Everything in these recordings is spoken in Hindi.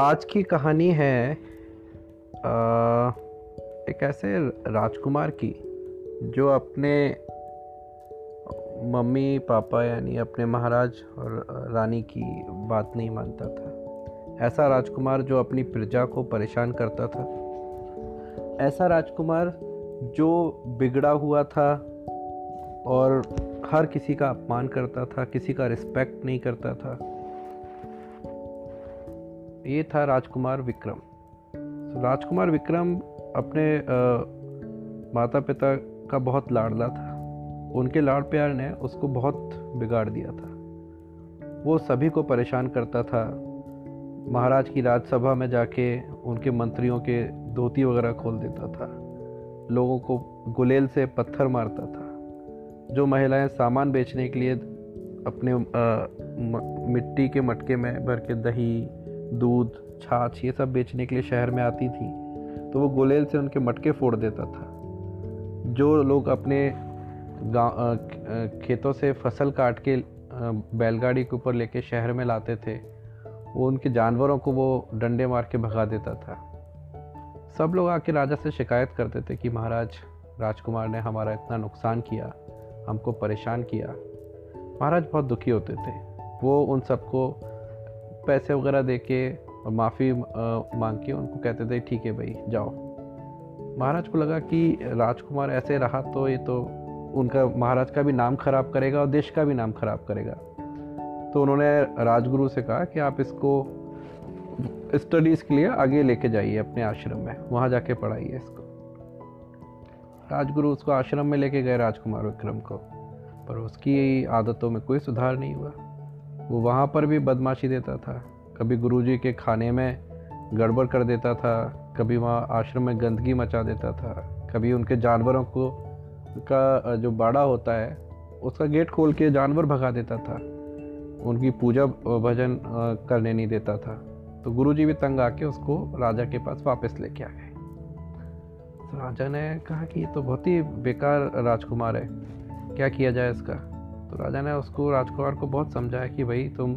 आज की कहानी है एक ऐसे राजकुमार की जो अपने मम्मी पापा यानी अपने महाराज और रानी की बात नहीं मानता था। ऐसा राजकुमार जो अपनी प्रजा को परेशान करता था। ऐसा राजकुमार जो बिगड़ा हुआ था और हर किसी का अपमान करता था, किसी का रिस्पेक्ट नहीं करता था। ये था राजकुमार विक्रम। राजकुमार विक्रम अपने माता पिता का बहुत लाडला था। उनके लाड़ प्यार ने उसको बहुत बिगाड़ दिया था। वो सभी को परेशान करता था। महाराज की राज्यसभा में जाके उनके मंत्रियों के धोती वगैरह खोल देता था। लोगों को गुलेल से पत्थर मारता था। जो महिलाएं सामान बेचने के लिए अपने मिट्टी के मटके में भर के दही, दूध, छाछ ये सब बेचने के लिए शहर में आती थी, तो वो गुलेल से उनके मटके फोड़ देता था। जो लोग अपने खेतों से फसल काट के बैलगाड़ी के ऊपर लेके शहर में लाते थे, वो उनके जानवरों को वो डंडे मार के भगा देता था। सब लोग आके राजा से शिकायत करते थे कि महाराज, राजकुमार ने हमारा इतना नुकसान किया, हमको परेशान किया। महाराज बहुत दुखी होते थे। वो उन सबको पैसे वगैरह दे के और माफ़ी मांग के उनको कहते थे ठीक है भाई जाओ। महाराज को लगा कि राजकुमार ऐसे रहा तो ये तो उनका, महाराज का भी नाम खराब करेगा और देश का भी नाम खराब करेगा। तो उन्होंने राजगुरु से कहा कि आप इसको स्टडीज़ के लिए आगे लेके जाइए अपने आश्रम में, वहाँ जाके पढ़ाइए इसको। राजगुरु उसको आश्रम में लेके गए राजकुमार विक्रम को, पर उसकी आदतों में कोई सुधार नहीं हुआ। वो वहाँ पर भी बदमाशी देता था, कभी गुरुजी के खाने में गड़बड़ कर देता था, कभी वहाँ आश्रम में गंदगी मचा देता था, कभी उनके जानवरों को का जो बाड़ा होता है उसका गेट खोल के जानवर भगा देता था, उनकी पूजा भजन करने नहीं देता था। तो गुरुजी भी तंग आके उसको राजा के पास वापस लेके आ गए। तो राजा ने कहा कि ये तो बहुत ही बेकार राजकुमार है, क्या किया जाए इसका। तो राजा ने उसको, राजकुमार को बहुत समझाया कि भाई तुम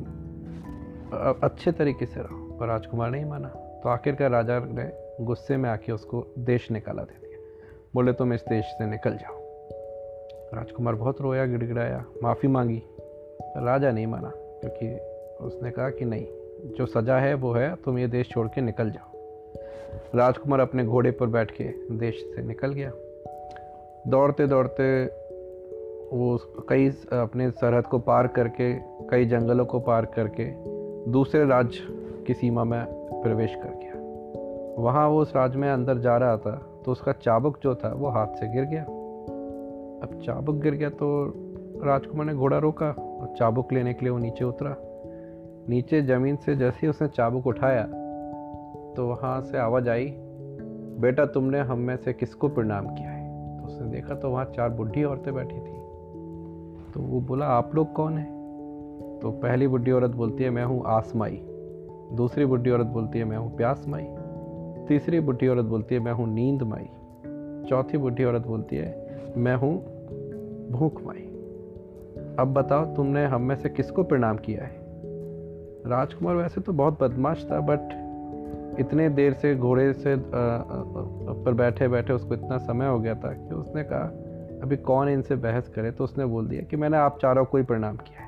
अच्छे तरीके से रहो, पर राजकुमार नहीं माना। तो आखिरकार राजा ने गुस्से में आके उसको देश निकाला दे दिया, बोले तुम इस देश से निकल जाओ। राजकुमार बहुत रोया, गिड़गिड़ाया, माफ़ी मांगी। राजा नहीं माना, क्योंकि उसने कहा कि नहीं, जो सज़ा है वो है, तुम ये देश छोड़ के निकल जाओ। राजकुमार अपने घोड़े पर बैठ के देश से निकल गया। दौड़ते दौड़ते वो कई अपने सरहद को पार करके, कई जंगलों को पार करके दूसरे राज्य की सीमा में प्रवेश कर गया। वहाँ वो उस राज्य में अंदर जा रहा था तो उसका चाबुक जो था वो हाथ से गिर गया। अब चाबुक गिर गया तो राजकुमार ने घोड़ा रोका और चाबुक लेने के लिए वो नीचे उतरा। नीचे ज़मीन से जैसे ही उसने चाबुक उठाया तो वहाँ से आवाज़ आई, बेटा तुमने हम में से किसको प्रणाम किया है। तो उसने देखा तो वहाँ 4 बुढ़ी औरतें बैठी थी। तो वो बोला आप लोग कौन हैं। तो पहली बुढ़ी औरत बोलती है मैं हूँ आसमाई, दूसरी बुढ़ी औरत बोलती है मैं हूँ प्यास माई, तीसरी बुढ़ी औरत बोलती है मैं हूँ नींद माई, चौथी बुढ़ी औरत बोलती है मैं हूँ भूख माई। अब बताओ तुमने हम में से किसको प्रणाम किया है। राजकुमार वैसे तो बहुत बदमाश था, बट इतने देर से घोड़े से पर बैठे बैठे उसको इतना समय हो गया था कि उसने कहा अभी कौन इनसे बहस करे। तो उसने बोल दिया कि मैंने आप चारों को ही प्रणाम किया है।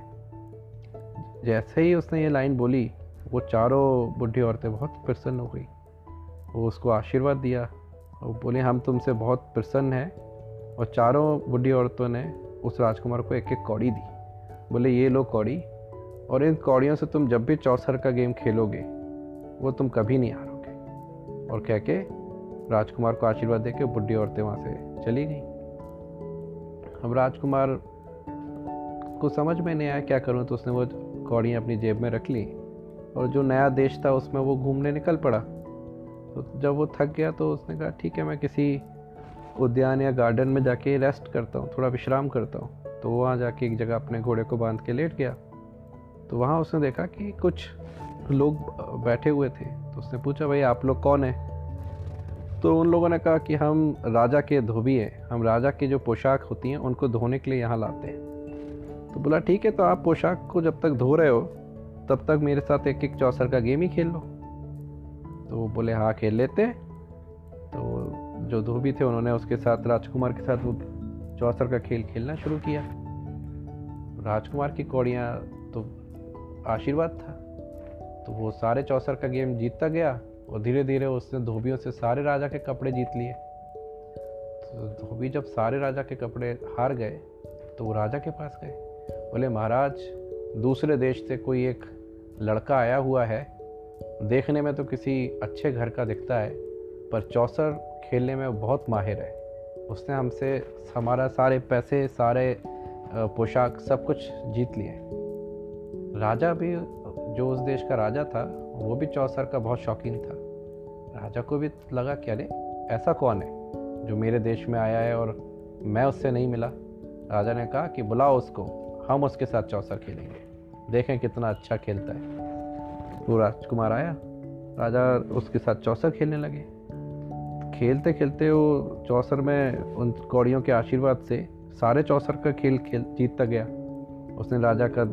जैसे ही उसने ये लाइन बोली वो चारों बूढ़ी औरतें बहुत प्रसन्न हो गई। वो उसको आशीर्वाद दिया और बोले हम तुमसे बहुत प्रसन्न हैं। और चारों बूढ़ी औरतों ने उस राजकुमार को एक एक कौड़ी दी। बोले ये लो कौड़ी, और इन कौड़ियों से तुम जब भी चौसर का गेम खेलोगे वो तुम कभी नहीं हारोगे। और कह के राजकुमार को आशीर्वाद दे के बूढ़ी औरतें वहाँ से चली गई। अब राजकुमार को समझ में नहीं आया क्या करूँ, तो उसने वो कौड़ियाँ अपनी जेब में रख ली और जो नया देश था उसमें वो घूमने निकल पड़ा। तो जब वो थक गया तो उसने कहा ठीक है मैं किसी उद्यान या गार्डन में जाके रेस्ट करता हूँ, थोड़ा विश्राम करता हूँ। तो वहाँ जाके एक जगह अपने घोड़े को बांध के लेट गया। तो वहाँ उसने देखा कि कुछ लोग बैठे हुए थे। तो उसने पूछा भाई आप लोग कौन हैं। तो उन लोगों ने कहा कि हम राजा के धोबी हैं, हम राजा की जो पोशाक होती हैं उनको धोने के लिए यहाँ लाते हैं। तो बोला ठीक है, तो आप पोशाक को जब तक धो रहे हो तब तक मेरे साथ एक एक चौसर का गेम ही खेल लो। तो वो बोले हाँ खेल लेते। तो जो धोबी थे उन्होंने उसके साथ राजकुमार के साथ वो चौसर का खेल खेलना शुरू किया। राजकुमार की कौड़ियाँ तो आशीर्वाद था, तो वो सारे चौसर का गेम जीतता गया और धीरे धीरे उसने धोबियों से सारे राजा के कपड़े जीत लिए। तो धोबी जब सारे राजा के कपड़े हार गए तो वो राजा के पास गए, बोले महाराज दूसरे देश से कोई एक लड़का आया हुआ है, देखने में तो किसी अच्छे घर का दिखता है पर चौसर खेलने में बहुत माहिर है, उसने हमसे हमारा सारे पैसे सारे पोशाक सब कुछ जीत लिए। राजा भी जो उस देश का राजा था वो भी चौसर का बहुत शौकीन था। राजा को भी लगा कि अरे ऐसा कौन है जो मेरे देश में आया है और मैं उससे नहीं मिला। राजा ने कहा कि बुलाओ उसको, हम उसके साथ चौसर खेलेंगे, देखें कितना अच्छा खेलता है। तो राजकुमार आया, राजा उसके साथ चौसर खेलने लगे। खेलते खेलते वो चौसर में उन कौड़ियों के आशीर्वाद से सारे चौसर का खेल जीतता गया। उसने राजा का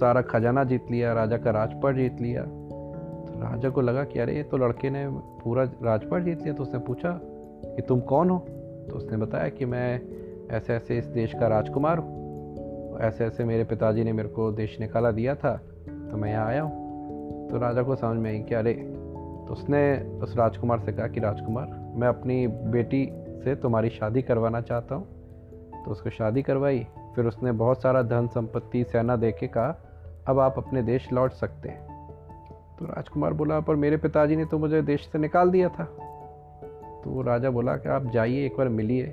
सारा खजाना जीत लिया, राजा का राजपाट जीत लिया। तो राजा को लगा कि अरे ये तो लड़के ने पूरा राजपाट जीत लिया। तो उसने पूछा कि तुम कौन हो? तो उसने बताया कि मैं ऐसे ऐसे इस देश का राजकुमार हूँ, ऐसे ऐसे मेरे पिताजी ने मेरे को देश निकाला दिया था तो मैं यहाँ आया हूँ। तो राजा को समझ में आई कि अरे, तो उसने उस राजकुमार से कहा कि राजकुमार मैं अपनी बेटी से तुम्हारी शादी करवाना चाहता हूँ। तो उसको शादी करवाई, फिर उसने बहुत सारा धन संपत्ति सेना दे के कहा अब आप अपने देश लौट सकते हैं। तो राजकुमार बोला पर मेरे पिताजी ने तो मुझे देश से निकाल दिया था। तो राजा बोला कि आप जाइए, एक बार मिलिए,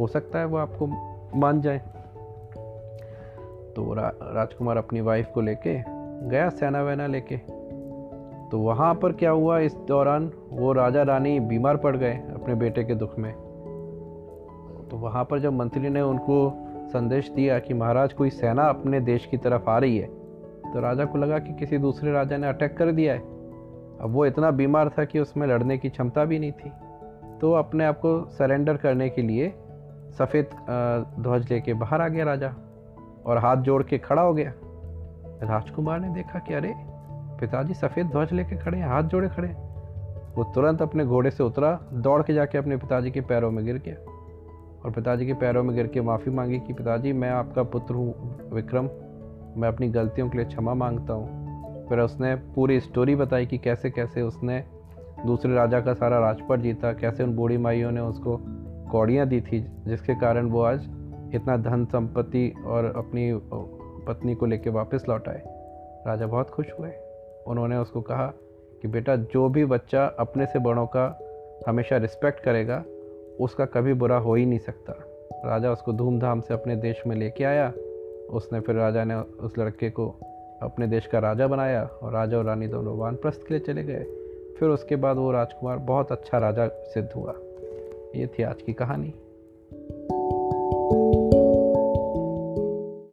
हो सकता है वो आपको मान जाए। तो राजकुमार अपनी वाइफ को लेके गया, सेना वैना लेके। तो वहाँ पर क्या हुआ, इस दौरान वो राजा रानी बीमार पड़ गए अपने बेटे के दुख में। तो वहाँ पर जब मंत्री ने उनको संदेश दिया कि महाराज कोई सेना अपने देश की तरफ आ रही है, तो राजा को लगा कि किसी दूसरे राजा ने अटैक कर दिया है। अब वो इतना बीमार था कि उसमें लड़ने की क्षमता भी नहीं थी, तो अपने आप को सरेंडर करने के लिए सफ़ेद ध्वज लेके बाहर आ गया राजा और हाथ जोड़ के खड़ा हो गया। राजकुमार ने देखा कि अरे पिताजी सफ़ेद ध्वज लेके खड़े हैं, हाथ जोड़े खड़े। वो तुरंत अपने घोड़े से उतरा, दौड़ के जाके अपने पिताजी के पैरों में गिर गया और पिताजी के पैरों में गिर के माफ़ी मांगी कि पिताजी मैं आपका पुत्र हूँ विक्रम, मैं अपनी गलतियों के लिए क्षमा मांगता हूँ। फिर उसने पूरी स्टोरी बताई कि कैसे कैसे उसने दूसरे राजा का सारा राजपाट जीता, कैसे उन बूढ़ी माइयों ने उसको कौड़ियाँ दी थी जिसके कारण वो आज इतना धन संपत्ति और अपनी पत्नी को लेके वापस लौट आए। राजा बहुत खुश हुए। उन्होंने उसको कहा कि बेटा जो भी बच्चा अपने से बड़ों का हमेशा रिस्पेक्ट करेगा उसका कभी बुरा हो ही नहीं सकता। राजा उसको धूमधाम से अपने देश में लेके आया। उसने फिर राजा ने उस लड़के को अपने देश का राजा बनाया और राजा और रानी दोनों वानप्रस्थ के लिए चले गए। फिर उसके बाद वो राजकुमार बहुत अच्छा राजा सिद्ध हुआ। ये थी आज की कहानी।